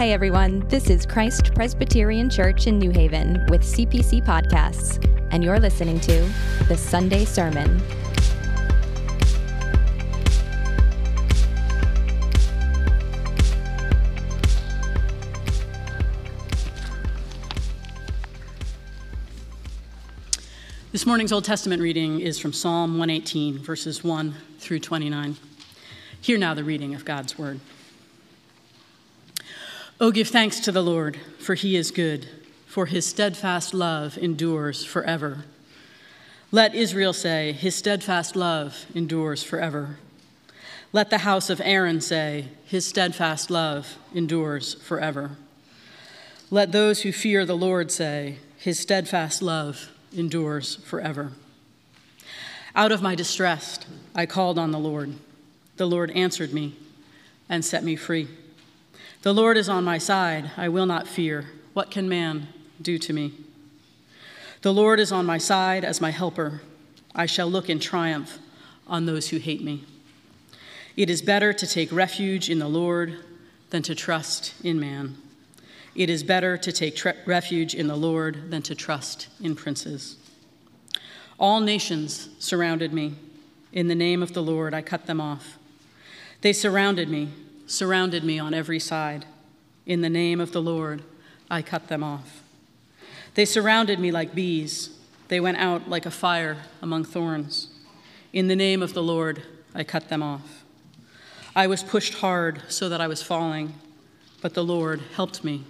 Hey everyone, this is Christ Presbyterian Church in New Haven with CPC Podcasts, and you're listening to The Sunday Sermon. This morning's Old Testament reading is from Psalm 118, verses 1 through 29. Hear now the reading of God's Word. Oh, give thanks to the Lord, for he is good, for his steadfast love endures forever. Let Israel say, his steadfast love endures forever. Let the house of Aaron say, his steadfast love endures forever. Let those who fear the Lord say, his steadfast love endures forever. Out of my distress, I called on the Lord. The Lord answered me and set me free. The Lord is on my side, I will not fear. What can man do to me? The Lord is on my side as my helper. I shall look in triumph on those who hate me. It is better to take refuge in the Lord than to trust in man. It is better to take refuge in the Lord than to trust in princes. All nations surrounded me. In the name of the Lord, I cut them off. They surrounded me on every side. In the name of the Lord, I cut them off. They surrounded me like bees. They went out like a fire among thorns. In the name of the Lord, I cut them off. I was pushed hard so that I was falling, but the Lord helped me.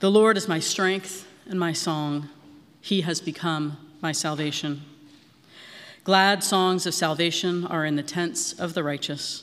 The Lord is my strength and my song. He has become my salvation. Glad songs of salvation are in the tents of the righteous.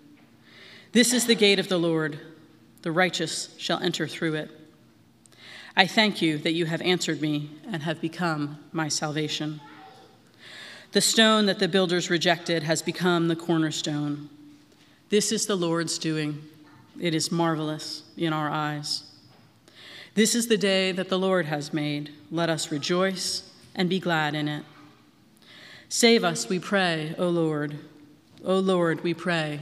This is the gate of the Lord. The righteous shall enter through it. I thank you that you have answered me and have become my salvation. The stone that the builders rejected has become the cornerstone. This is the Lord's doing. It is marvelous in our eyes. This is the day that the Lord has made. Let us rejoice and be glad in it. Save us, we pray, O Lord. O Lord, we pray.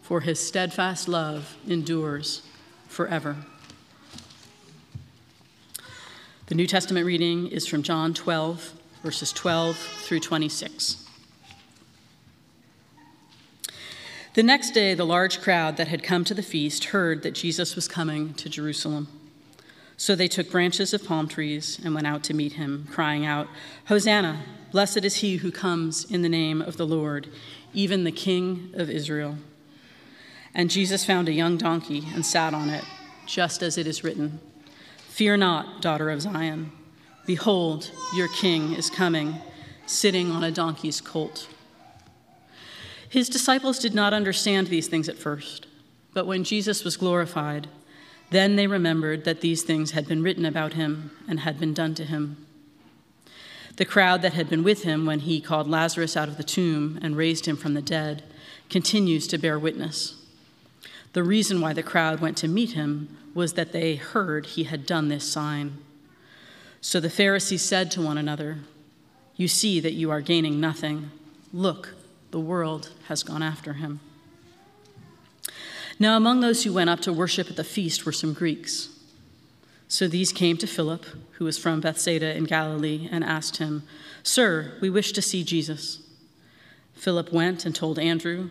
For his steadfast love endures forever. The New Testament reading is from John 12, verses 12 through 26. The next day, the large crowd that had come to the feast heard that Jesus was coming to Jerusalem. So they took branches of palm trees and went out to meet him, crying out, Hosanna, blessed is he who comes in the name of the Lord, even the King of Israel. And Jesus found a young donkey and sat on it, just as it is written, Fear not, daughter of Zion. Behold, your king is coming, sitting on a donkey's colt. His disciples did not understand these things at first, but when Jesus was glorified, then they remembered that these things had been written about him and had been done to him. The crowd that had been with him when he called Lazarus out of the tomb and raised him from the dead continues to bear witness. The reason why the crowd went to meet him was that they heard he had done this sign. So the Pharisees said to one another, You see that you are gaining nothing. Look, the world has gone after him. Now among those who went up to worship at the feast were some Greeks. So these came to Philip, who was from Bethsaida in Galilee, and asked him, Sir, we wish to see Jesus. Philip went and told Andrew.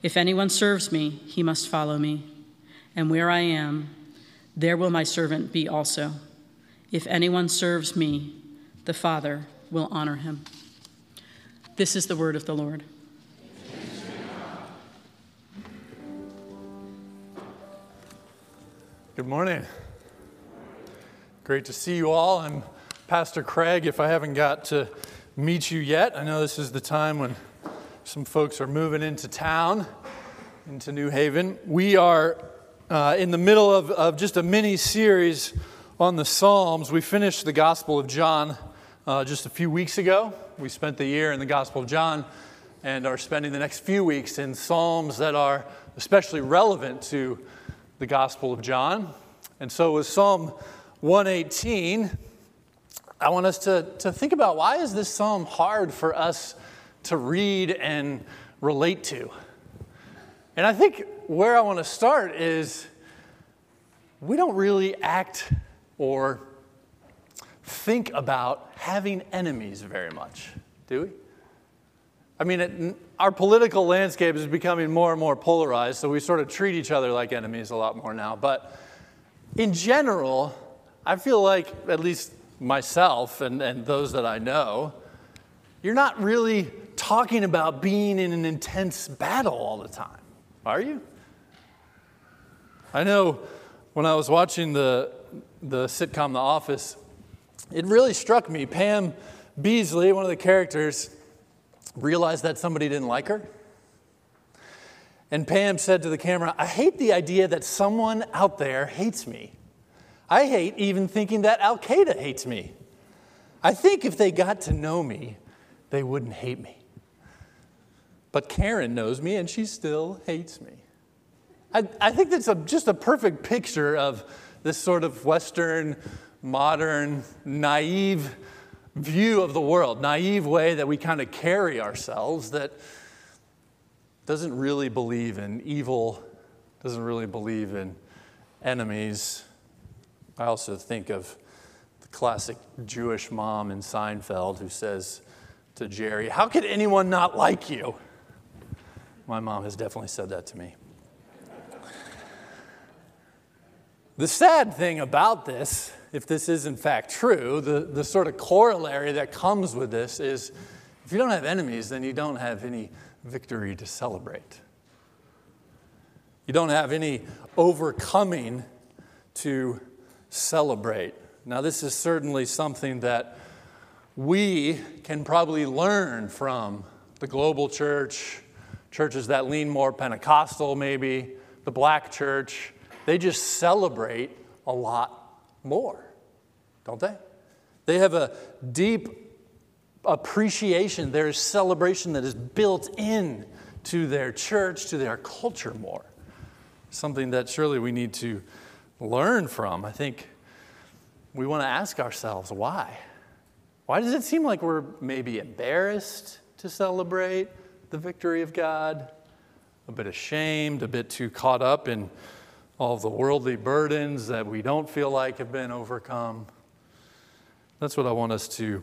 If anyone serves me, he must follow me, and where I am, there will my servant be also. If anyone serves me, the Father will honor him. This is the word of the Lord. Good morning. Great to see you all. I'm Pastor Craig. If I haven't got to meet you yet, I know this is the time when some folks are moving into town, into New Haven. We are in the middle of just a mini-series on the Psalms. We finished the Gospel of John just a few weeks ago. We spent the year in the Gospel of John and are spending the next few weeks in Psalms that are especially relevant to the Gospel of John. And so with Psalm 118, I want us to think about, why is this psalm hard for us to read and relate to? And I think where I want to start is, we don't really act or think about having enemies very much, do we? I mean, our political landscape is becoming more and more polarized, so we sort of treat each other like enemies a lot more now. But in general, I feel like, at least myself and those that I know, you're not really talking about being in an intense battle all the time, are you? I know when I was watching the sitcom The Office, it really struck me. Pam Beasley, one of the characters, realized that somebody didn't like her. And Pam said to the camera, "I hate the idea that someone out there hates me. I hate even thinking that Al-Qaeda hates me. I think if they got to know me, they wouldn't hate me. But Karen knows me and she still hates me." I think that's just a perfect picture of this sort of Western, modern, naive view of the world, naive way that we kind of carry ourselves, that doesn't really believe in evil, doesn't really believe in enemies. I also think of the classic Jewish mom in Seinfeld who says to Jerry, "How could anyone not like you?" My mom has definitely said that to me. The sad thing about this, if this is in fact true, the sort of corollary that comes with this is, if you don't have enemies, then you don't have any victory to celebrate. You don't have any overcoming to celebrate. Now, this is certainly something that we can probably learn from the global church, churches that lean more Pentecostal maybe, the black church. They just celebrate a lot more, don't they? They have a deep appreciation. There is celebration that is built in to their church, to their culture more. Something that surely we need to learn from. I think we want to ask ourselves, why? Why does it seem like we're maybe embarrassed to celebrate the victory of God? A bit ashamed, a bit too caught up in all of the worldly burdens that we don't feel like have been overcome. That's what I want us to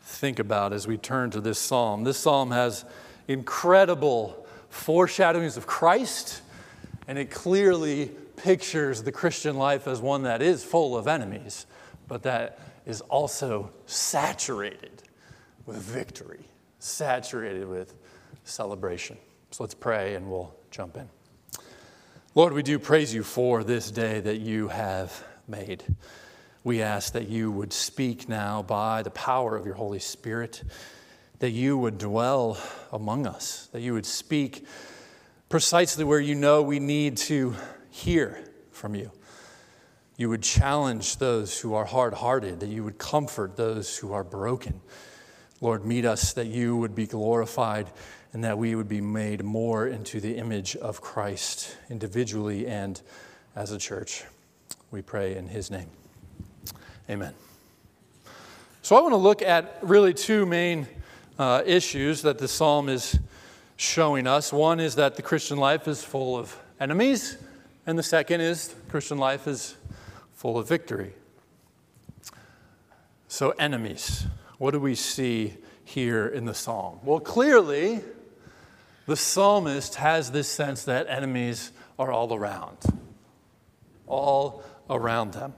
think about as we turn to this psalm. This psalm has incredible foreshadowings of Christ, and it clearly pictures the Christian life as one that is full of enemies, but that is also saturated with victory, saturated with celebration. So let's pray and we'll jump in. Lord, we do praise you for this day that you have made. We ask that you would speak now by the power of your Holy Spirit, that you would dwell among us, that you would speak precisely where you know we need to hear from you. You would challenge those who are hard-hearted, that you would comfort those who are broken. Lord, meet us, that you would be glorified and that we would be made more into the image of Christ individually and as a church. We pray in his name. Amen. So I want to look at really two main issues that the psalm is showing us. One is that the Christian life is full of enemies, and the second is Christian life is full of victory. So enemies, what do we see here in the psalm? Well, clearly, the psalmist has this sense that enemies are all around them.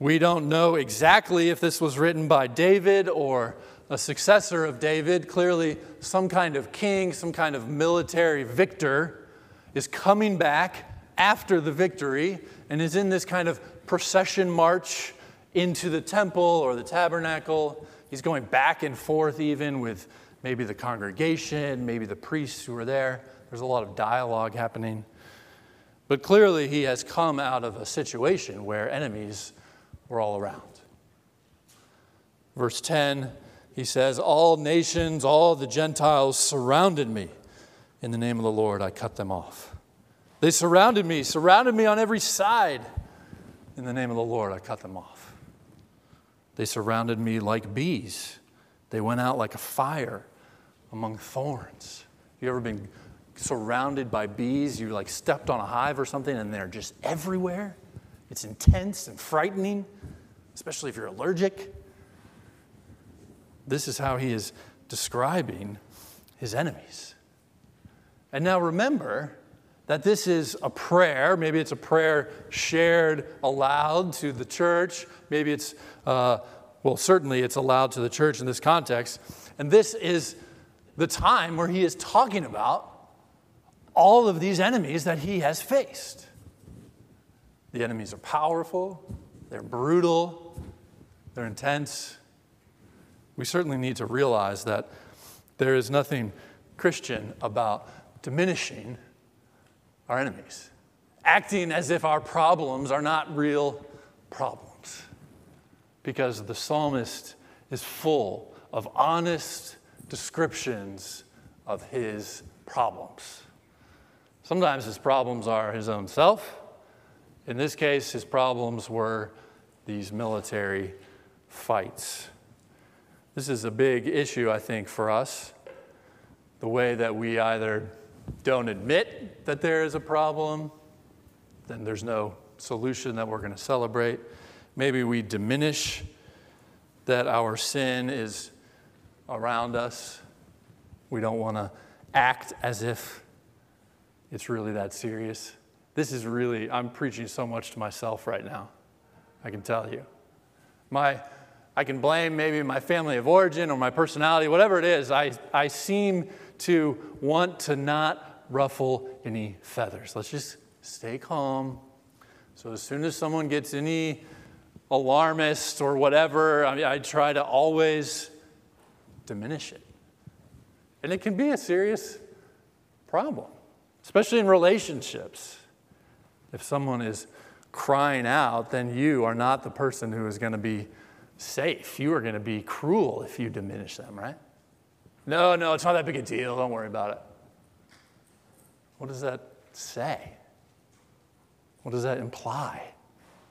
We don't know exactly if this was written by David or a successor of David. Clearly, some kind of king, some kind of military victor is coming back after the victory and is in this kind of procession march into the temple or the tabernacle. He's going back and forth even with maybe the congregation, maybe the priests who are there. There's a lot of dialogue happening. But clearly, he has come out of a situation where enemies were all around. Verse 10, he says, "All nations, all the Gentiles surrounded me. In the name of the Lord, I cut them off. They surrounded me on every side. In the name of the Lord, I cut them off. They surrounded me like bees. They went out like a fire among thorns." Have you ever been surrounded by bees? You like stepped on a hive or something and they're just everywhere. It's intense and frightening, especially if you're allergic. This is how he is describing his enemies. And now remember that this is a prayer. Maybe it's a prayer shared aloud to the church. Maybe it's, certainly it's aloud to the church in this context. And this is the time where he is talking about all of these enemies that he has faced. The enemies are powerful, they're brutal, they're intense. We certainly need to realize that there is nothing Christian about diminishing our enemies, acting as if our problems are not real problems, because the psalmist is full of honest descriptions of his problems. Sometimes his problems are his own self. In this case, his problems were these military fights. This is a big issue, I think, for us. The way that we either don't admit that there is a problem, then there's no solution that we're going to celebrate. Maybe we diminish that our sin is around us. We don't want to act as if it's really that serious. This is really, I'm preaching so much to myself right now, I can tell you. I can blame maybe my family of origin or my personality, whatever it is. I seem to want to not ruffle any feathers. Let's just stay calm. So as soon as someone gets any alarmist or whatever, I try to always diminish it. And it can be a serious problem, especially in relationships. If someone is crying out, then you are not the person who is going to be safe. You are going to be cruel if you diminish them, right? No, it's not that big a deal. Don't worry about it. What does that say? What does that imply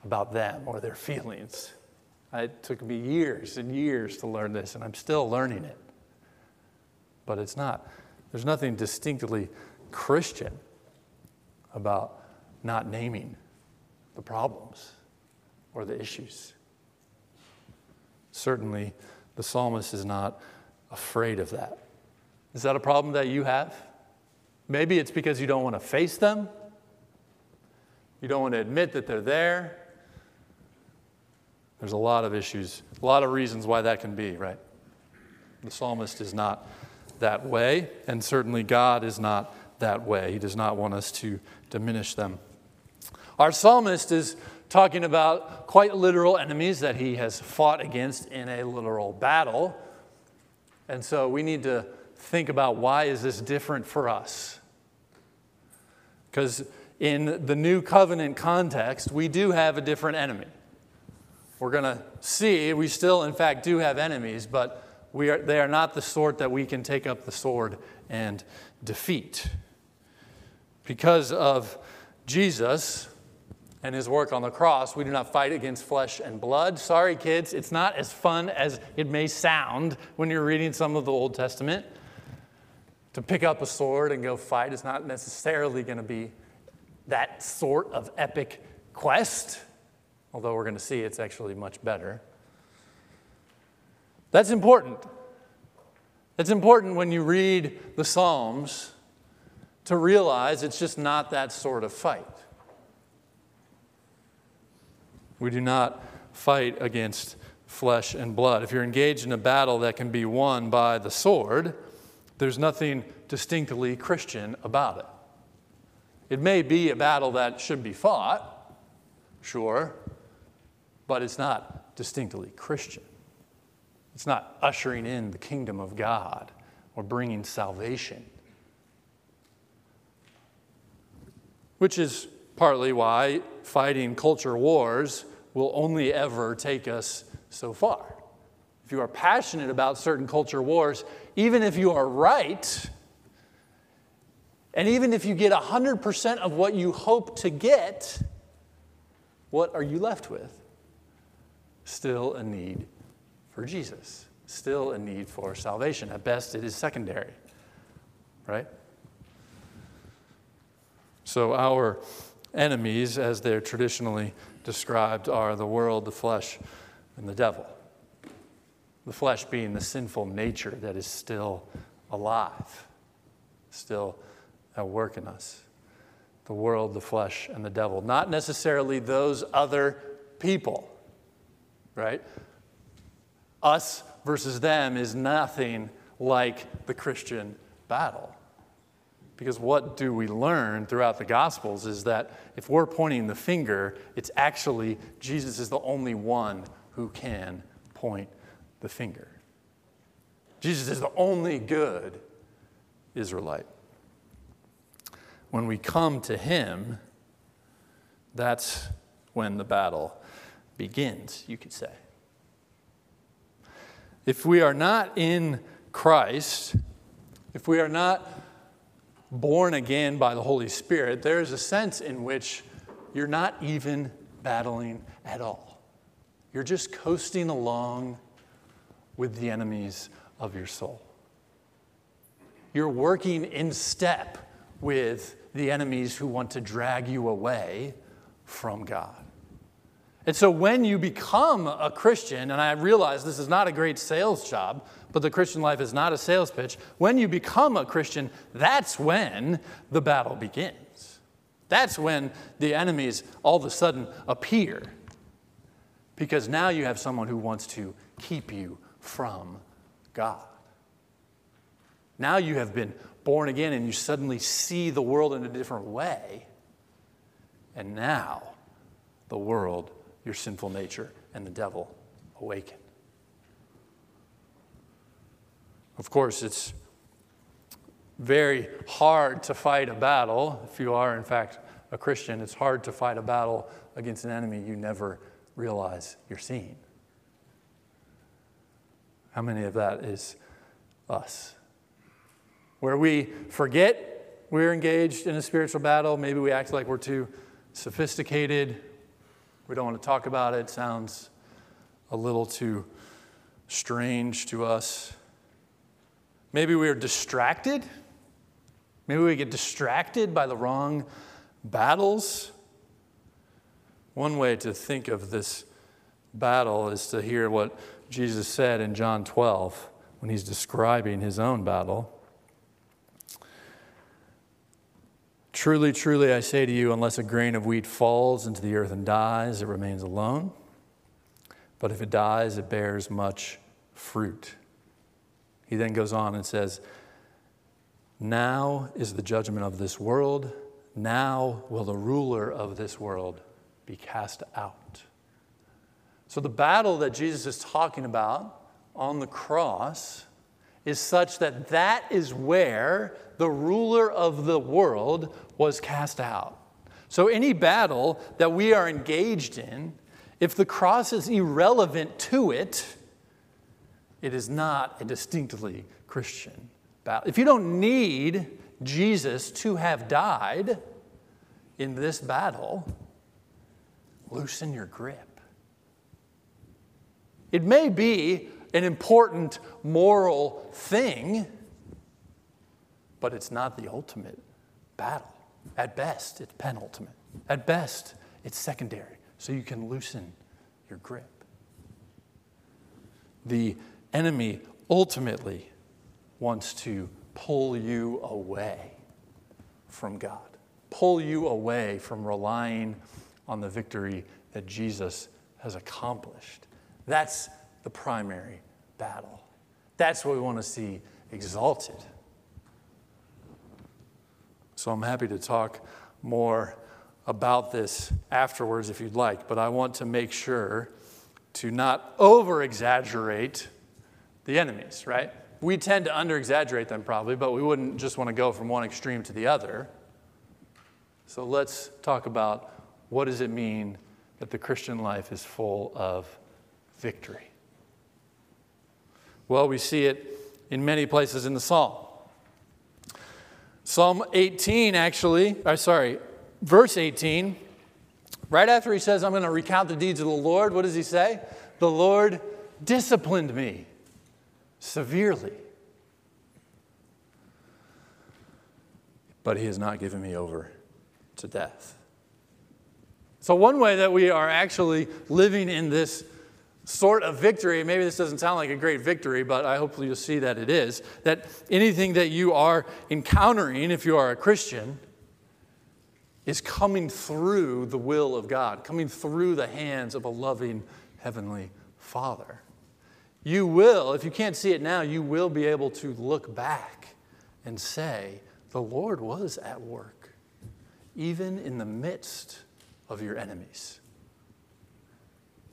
about them or their feelings? It took me years and years to learn this, and I'm still learning it. But it's not. There's nothing distinctly Christian about not naming the problems or the issues. Certainly, the psalmist is not afraid of that. Is that a problem that you have? Maybe it's because you don't want to face them. You don't want to admit that they're there. There's a lot of issues, a lot of reasons why that can be, right? The psalmist is not that way, and certainly God is not that way. He does not want us to diminish them. Our psalmist is talking about quite literal enemies that he has fought against in a literal battle. And so we need to think about, why is this different for us? Because in the New Covenant context, we do have a different enemy. We're going to see, we still, in fact, do have enemies, but they are not the sort that we can take up the sword and defeat. Because of Jesus and his work on the cross, we do not fight against flesh and blood. Sorry, kids, it's not as fun as it may sound when you're reading some of the Old Testament. To pick up a sword and go fight is not necessarily going to be that sort of epic quest, although we're going to see it's actually much better. That's important. It's important when you read the Psalms to realize it's just not that sort of fight. We do not fight against flesh and blood. If you're engaged in a battle that can be won by the sword, there's nothing distinctly Christian about it. It may be a battle that should be fought, sure, but it's not distinctly Christian. It's not ushering in the kingdom of God or bringing salvation, which is partly why fighting culture wars will only ever take us so far. If you are passionate about certain culture wars, even if you are right, and even if you get 100% of what you hope to get, what are you left with? Still a need for Jesus. Still a need for salvation. At best, it is secondary, right? So our enemies, as they're traditionally described, are the world, the flesh, and the devil. The flesh being the sinful nature that is still alive, still at work in us. The world, the flesh, and the devil. Not necessarily those other people, right? Us versus them is nothing like the Christian battle. Because what do we learn throughout the Gospels is that if we're pointing the finger, it's actually Jesus is the only one who can point the finger. Jesus is the only good Israelite. When we come to him, that's when the battle begins, you could say. If we are not in Christ, if we are not born again by the Holy Spirit, there is a sense in which you're not even battling at all. You're just coasting along with the enemies of your soul. You're working in step with the enemies who want to drag you away from God. And so when you become a Christian, and I realize this is not a great sales job, but the Christian life is not a sales pitch. When you become a Christian, that's when the battle begins. That's when the enemies all of a sudden appear, because now you have someone who wants to keep you from God. Now you have been born again and you suddenly see the world in a different way. And now the world, your sinful nature, and the devil awaken. Of course, it's very hard to fight a battle. If you are, in fact, a Christian, it's hard to fight a battle against an enemy you never realize you're seeing. How many of that is us? Where we forget we're engaged in a spiritual battle. Maybe we act like we're too sophisticated. We don't want to talk about it. It sounds a little too strange to us. Maybe we are distracted. Maybe we get distracted by the wrong battles. One way to think of this battle is to hear what Jesus said in John 12 when he's describing his own battle. Truly, truly, I say to you, unless a grain of wheat falls into the earth and dies, it remains alone. But if it dies, it bears much fruit. He then goes on and says, now is the judgment of this world. Now will the ruler of this world be cast out. So the battle that Jesus is talking about on the cross is such that that is where the ruler of the world was cast out. So any battle that we are engaged in, if the cross is irrelevant to it, it is not a distinctly Christian battle. If you don't need Jesus to have died in this battle, loosen your grip. It may be an important moral thing, but it's not the ultimate battle. At best, it's penultimate. At best, it's secondary, so you can loosen your grip. The enemy ultimately wants to pull you away from God, pull you away from relying on the victory that Jesus has accomplished. That's the primary battle. That's what we want to see exalted. So I'm happy to talk more about this afterwards if you'd like, but I want to make sure to not over-exaggerate the enemies, right? We tend to under-exaggerate them probably, but we wouldn't just want to go from one extreme to the other. So let's talk about what does it mean that the Christian life is full of victory. Well, we see it in many places in the Psalm. Psalm 18, verse 18, right after he says, I'm going to recount the deeds of the Lord, what does he say? The Lord disciplined me severely, but he has not given me over to death. So one way that we are actually living in this sort of victory, maybe this doesn't sound like a great victory, but I hope you'll see that it is, that anything that you are encountering, if you are a Christian, is coming through the will of God, coming through the hands of a loving Heavenly Father. You will, if you can't see it now, you will be able to look back and say, the Lord was at work, even in the midst of your enemies.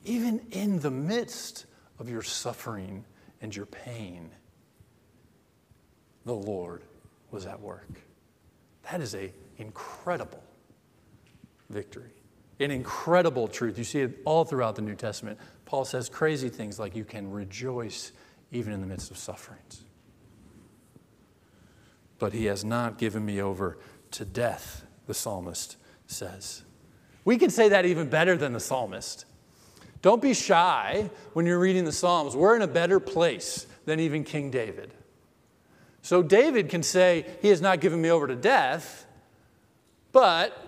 Even in the midst of your suffering and your pain, the Lord was at work. That is an incredible victory, an incredible truth. You see it all throughout the New Testament. Paul says crazy things like you can rejoice even in the midst of sufferings. But he has not given me over to death, the psalmist says. We can say that even better than the psalmist. Don't be shy when you're reading the Psalms. We're in a better place than even King David. So David can say, he has not given me over to death, but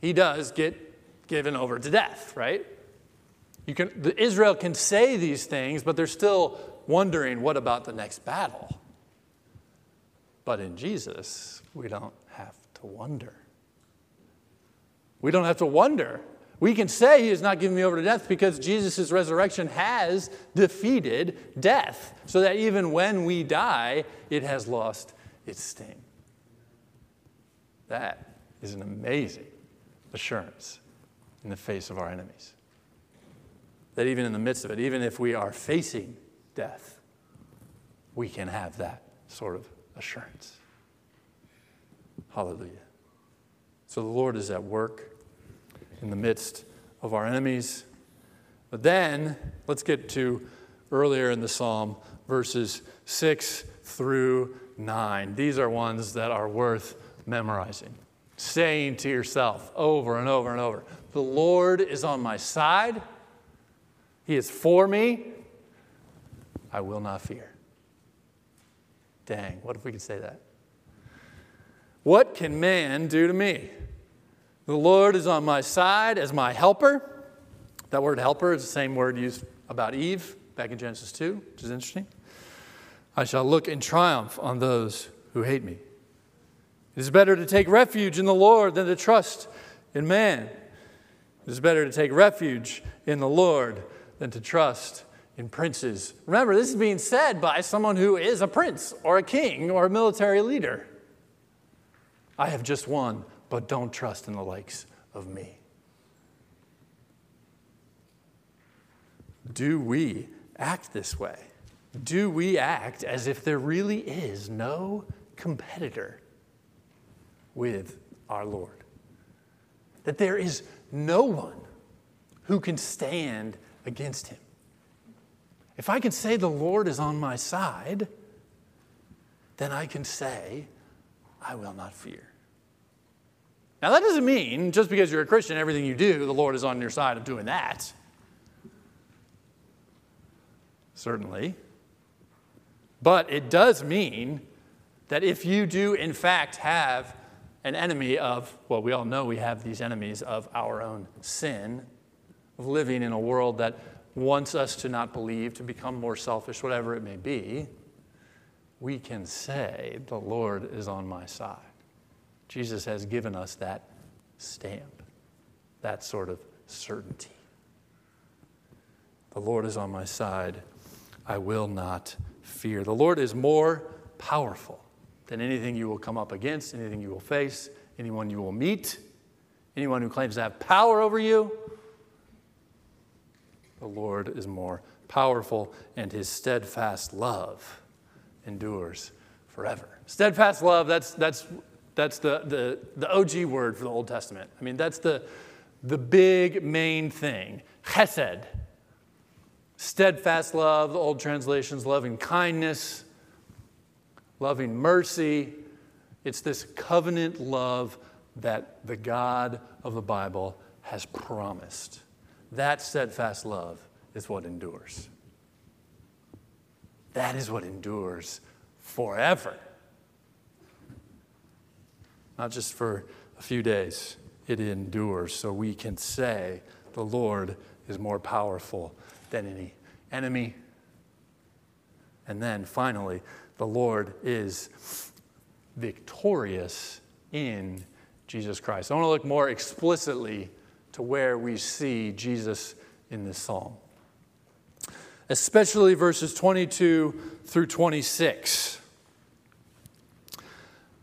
he does get given over to death, right? Israel can say these things, but they're still wondering, what about the next battle? But in Jesus, we don't have to wonder. We don't have to wonder. We can say he has not given me over to death because Jesus' resurrection has defeated death, so that even when we die, it has lost its sting. That is an amazing assurance in the face of our enemies. That even in the midst of it, even if we are facing death, we can have that sort of assurance. Hallelujah. So the Lord is at work in the midst of our enemies. But then, let's get to earlier in the psalm, verses 6 through 9. These are ones that are worth memorizing, saying to yourself over and over and over, the Lord is on my side. He is for me. I will not fear. Dang, what if we could say that? What can man do to me? The Lord is on my side as my helper. That word helper is the same word used about Eve back in Genesis 2, which is interesting. I shall look in triumph on those who hate me. It is better to take refuge in the Lord than to trust in man. It is better to take refuge in the Lord than to trust in princes. Remember, this is being said by someone who is a prince or a king or a military leader. I have just won, but don't trust in the likes of me. Do we act this way? Do we act as if there really is no competitor with our Lord? That there is no one who can stand against him? If I can say the Lord is on my side, then I can say, I will not fear. Now, that doesn't mean just because you're a Christian, everything you do, the Lord is on your side of doing that. Certainly. But it does mean that if you do, in fact, have an enemy of, well, we all know we have these enemies of our own sin, of living in a world that wants us to not believe, to become more selfish, whatever it may be, we can say, the Lord is on my side. Jesus has given us that stamp, that sort of certainty. The Lord is on my side. I will not fear. The Lord is more powerful than anything you will come up against, anything you will face, anyone you will meet, anyone who claims to have power over you. The Lord is more powerful, and his steadfast love endures forever. Steadfast love, that's the OG word for the Old Testament. I mean, that's the big main thing. Chesed. Steadfast love, the old translations, loving kindness, loving mercy. It's this covenant love that the God of the Bible has promised. That steadfast love is what endures. That is what endures forever. Not just for a few days. It endures. So we can say the Lord is more powerful than any enemy. And then finally, the Lord is victorious in Jesus Christ. I want to look more explicitly to where we see Jesus in this psalm, especially verses 22 through 26.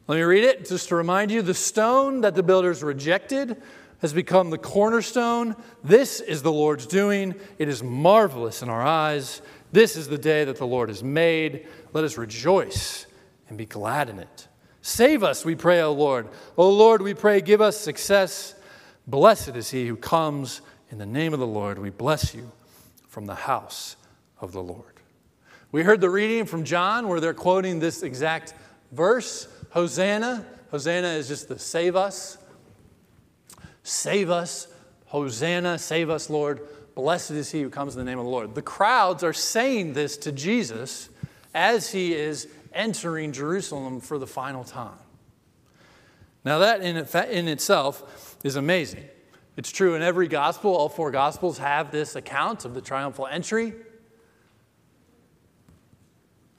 Let me read it just to remind you. The stone that the builders rejected has become the cornerstone. This is the Lord's doing. It is marvelous in our eyes. This is the day that the Lord has made. Let us rejoice and be glad in it. Save us, we pray, O Lord. O Lord, we pray, give us success. Blessed is he who comes in the name of the Lord. We bless you from the house of the Lord. We heard the reading from John where they're quoting this exact verse. Hosanna. Hosanna is just the save us. Save us. Hosanna. Save us, Lord. Blessed is he who comes in the name of the Lord. The crowds are saying this to Jesus as he is entering Jerusalem for the final time. Now that in itself is amazing. It's true in every gospel. All four gospels have this account of the triumphal entry.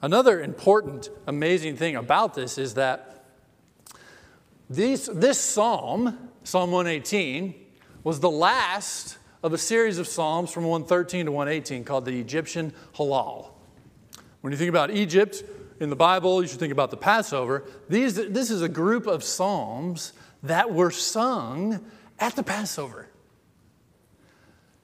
Another important, amazing thing about this is that this psalm, Psalm 118, was the last of a series of psalms from 113 to 118 called the Egyptian Hallel. When you think about Egypt in the Bible, you should think about the Passover. This is a group of psalms that were sung at the Passover.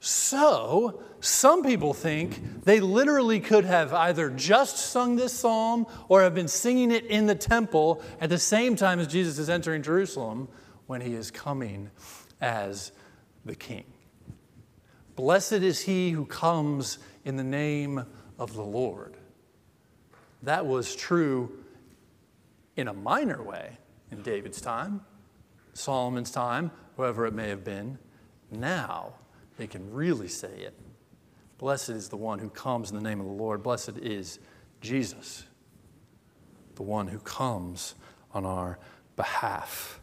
So, some people think they literally could have either just sung this psalm or have been singing it in the temple at the same time as Jesus is entering Jerusalem when he is coming as the king. Blessed is he who comes in the name of the Lord. That was true in a minor way in David's time, Solomon's time, whoever it may have been. Now they can really say it. Blessed is the one who comes in the name of the Lord. Blessed is Jesus, the one who comes on our behalf.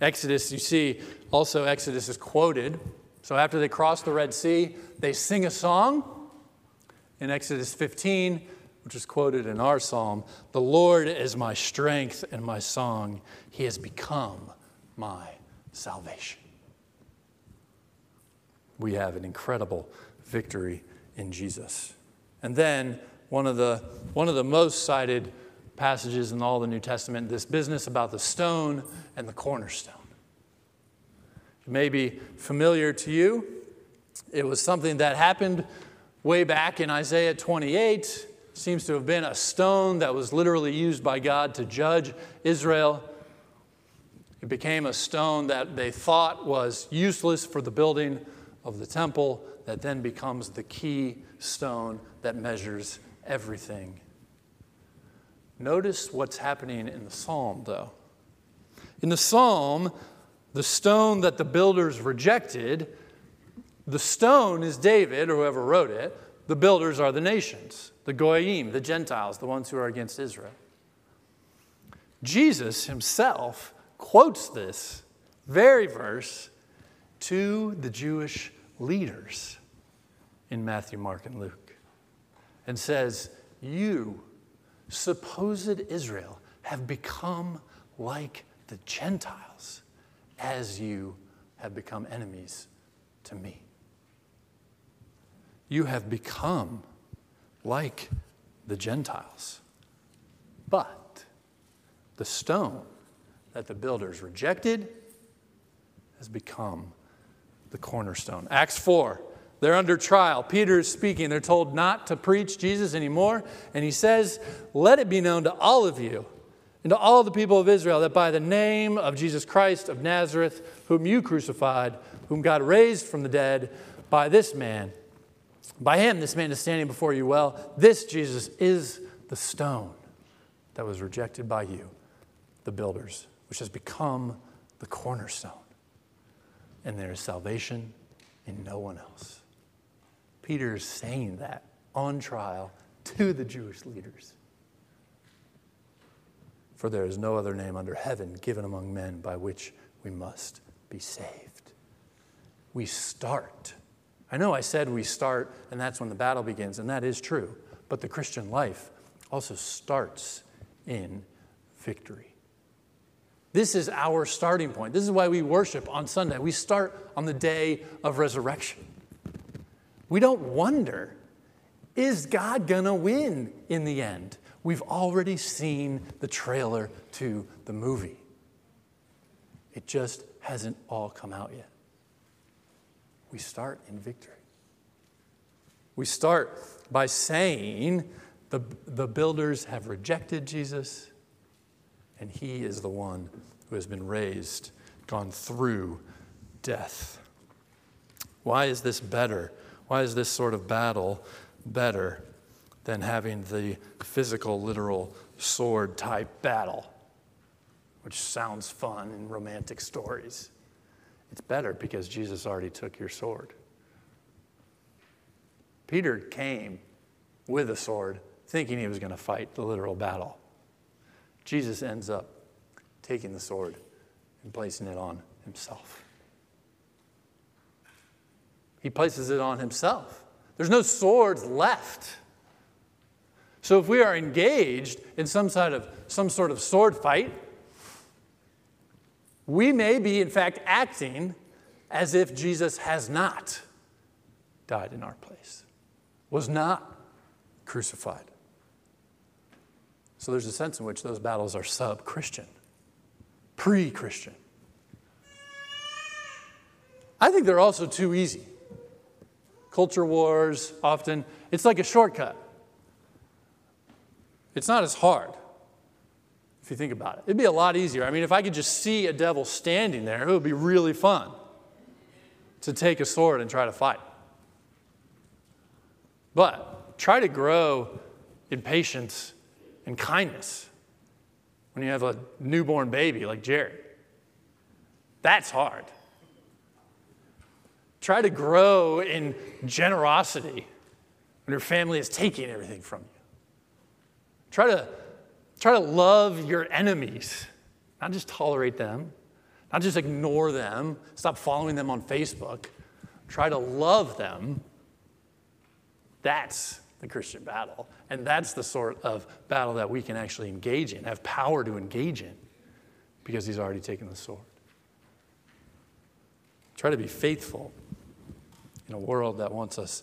Exodus, you see, also Exodus is quoted. So after they cross the Red Sea, they sing a song in Exodus 15, which is quoted in our psalm, the Lord is my strength and my song. He has become my salvation. We have an incredible victory in Jesus. And then one of the most cited passages in all the New Testament, this business about the stone and the cornerstone. It may be familiar to you. It was something that happened way back in Isaiah 28. Seems to have been a stone that was literally used by God to judge Israel. It became a stone that they thought was useless for the building of the temple that then becomes the key stone that measures everything. Notice what's happening in the psalm, though. In the psalm, The stone that the builders rejected, the stone is David or whoever wrote it. The builders are the nations, the Goyim, the Gentiles, the ones who are against Israel. Jesus himself quotes this very verse to the Jewish leaders in Matthew, Mark, and Luke and says, you, supposed Israel, have become like the Gentiles as you have become enemies to me. You have become like the Gentiles. But the stone that the builders rejected has become the cornerstone. Acts 4, they're under trial. Peter is speaking. They're told not to preach Jesus anymore. And he says, let it be known to all of you and to all the people of Israel that by the name of Jesus Christ of Nazareth, whom you crucified, whom God raised from the dead, by him this man is standing before you well. This Jesus is the stone that was rejected by you, the builders, which has become the cornerstone. And there is salvation in no one else. Peter is saying that on trial to the Jewish leaders. For there is no other name under heaven given among men by which we must be saved. We start. I know I said we start, and that's when the battle begins, and that is true. But the Christian life also starts in victory. This is our starting point. This is why we worship on Sunday. We start on the day of resurrection. We don't wonder, is God going to win in the end? We've already seen the trailer to the movie. It just hasn't all come out yet. We start in victory. We start by saying the builders have rejected Jesus, and he is the one who has been raised, gone through death. Why is this better? Why is this sort of battle better than having the physical, literal sword-type battle, which sounds fun in romantic stories? It's better because Jesus already took your sword. Peter came with a sword thinking he was going to fight the literal battle. Jesus ends up taking the sword and placing it on himself. He places it on himself. There's no swords left. So if we are engaged in some sort of sword fight, we may be, in fact, acting as if Jesus has not died in our place, was not crucified. So there's a sense in which those battles are sub-Christian, pre-Christian. I think they're also too easy. Culture wars often, it's like a shortcut. It's not as hard. If you think about it, it'd be a lot easier. I mean, if I could just see a devil standing there, it would be really fun to take a sword and try to fight. But try to grow in patience and kindness when you have a newborn baby like Jerry. That's hard. Try to grow in generosity when your family is taking everything from you. Try to love your enemies, not just tolerate them, not just ignore them, stop following them on Facebook. Try to love them. That's the Christian battle, and that's the sort of battle that we can actually engage in, have power to engage in, because he's already taken the sword. Try to be faithful in a world that wants us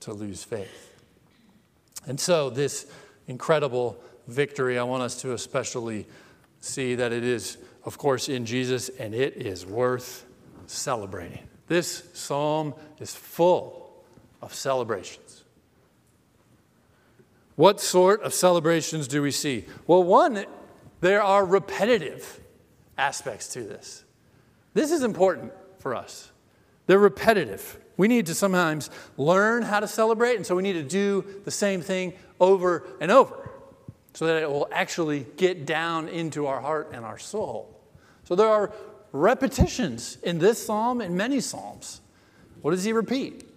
to lose faith. And so this incredible victory, I want us to especially see that it is, of course, in Jesus, and it is worth celebrating. This psalm is full of celebrations. What sort of celebrations do we see? Well, one, there are repetitive aspects to this. This is important for us. They're repetitive. We need to sometimes learn how to celebrate, and so we need to do the same thing over and over, so that it will actually get down into our heart and our soul. So there are repetitions in this psalm and many psalms. What does he repeat?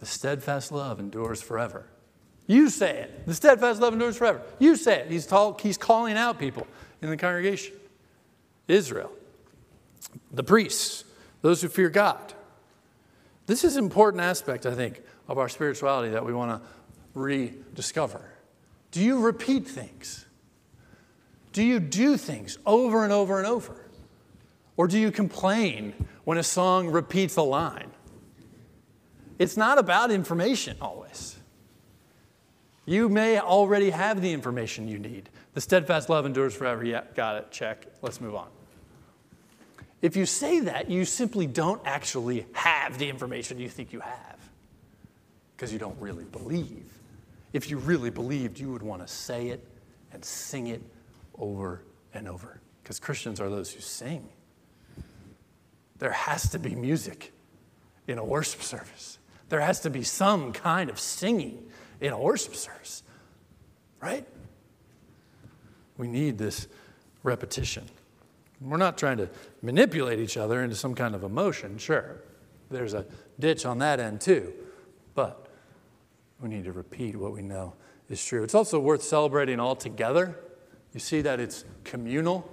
The steadfast love endures forever. You say it. The steadfast love endures forever. You say it. He's calling out people in the congregation. Israel, the priests, those who fear God. This is an important aspect, I think, of our spirituality that we want to rediscover. Do you repeat things? Do you do things over and over and over? Or do you complain when a song repeats a line? It's not about information always. You may already have the information you need. The steadfast love endures forever. Yeah, got it. Check. Let's move on. If you say that, you simply don't actually have the information you think you have because you don't really believe. If you really believed, you would want to say it and sing it over and over because Christians are those who sing. There has to be music in a worship service. There has to be some kind of singing in a worship service, right? We need this repetition. We're not trying to manipulate each other into some kind of emotion, sure. There's a ditch on that end too, but we need to repeat what we know is true. It's also worth celebrating all together. You see that it's communal.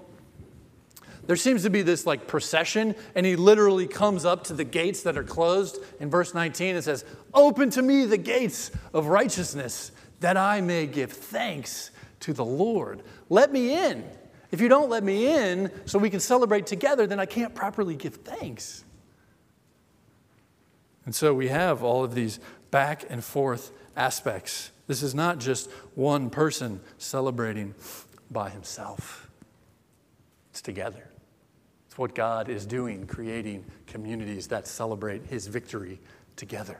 There seems to be this like procession, and he literally comes up to the gates that are closed. In verse 19, it says, "Open to me the gates of righteousness, that I may give thanks to the Lord. Let me in. If you don't let me in so we can celebrate together, then I can't properly give thanks." And so we have all of these back and forth aspects. This is not just one person celebrating by himself. It's together. It's what God is doing, creating communities that celebrate his victory together.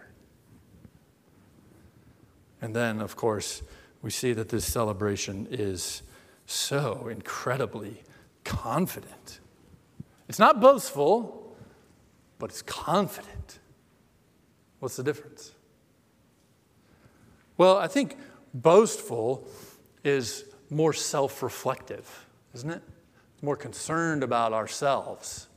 And then, of course, we see that this celebration is so incredibly confident. It's not boastful, but it's confident. What's the difference? Well, I think boastful is more self-reflective, isn't it? More concerned about ourselves.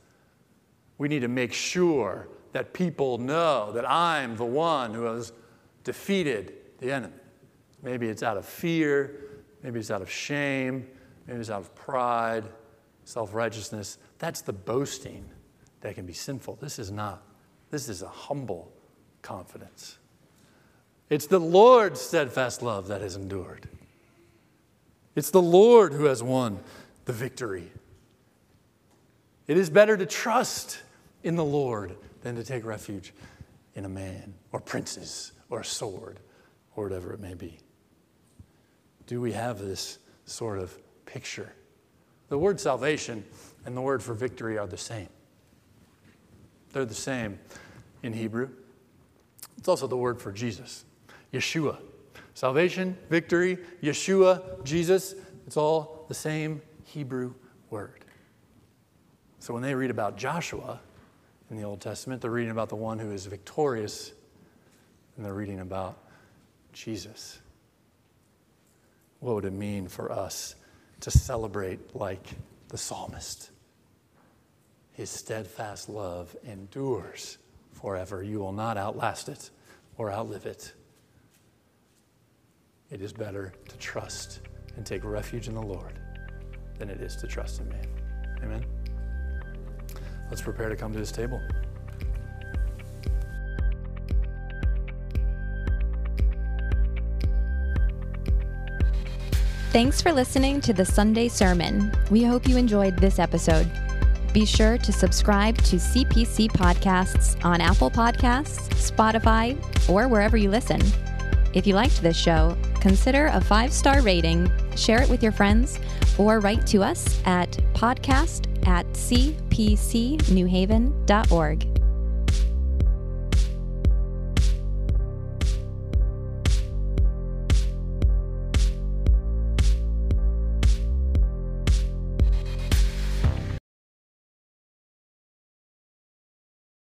We need to make sure that people know that I'm the one who has defeated the enemy. Maybe it's out of fear, maybe it's out of shame, maybe it's out of pride, self-righteousness. That's the boasting that can be sinful. This is not. This is a humble confidence. It's the Lord's steadfast love that has endured. It's the Lord who has won the victory. It is better to trust in the Lord than to take refuge in a man or princes or a sword or whatever it may be. Do we have this sort of picture? The word salvation and the word for victory are the same. They're the same in Hebrew. It's also the word for Jesus, Yeshua. Salvation, victory, Yeshua, Jesus, it's all the same Hebrew word. So when they read about Joshua in the Old Testament, they're reading about the one who is victorious, and they're reading about Jesus. What would it mean for us to celebrate like the psalmist? His steadfast love endures forever. You will not outlast it or outlive it. It is better to trust and take refuge in the Lord than it is to trust in man. Amen. Let's prepare to come to this table. Thanks for listening to the Sunday Sermon. We hope you enjoyed this episode. Be sure to subscribe to CPC Podcasts on Apple Podcasts, Spotify, or wherever you listen. If you liked this show, consider a 5-star rating, share it with your friends, or write to us at podcast@cpcnewhaven.org.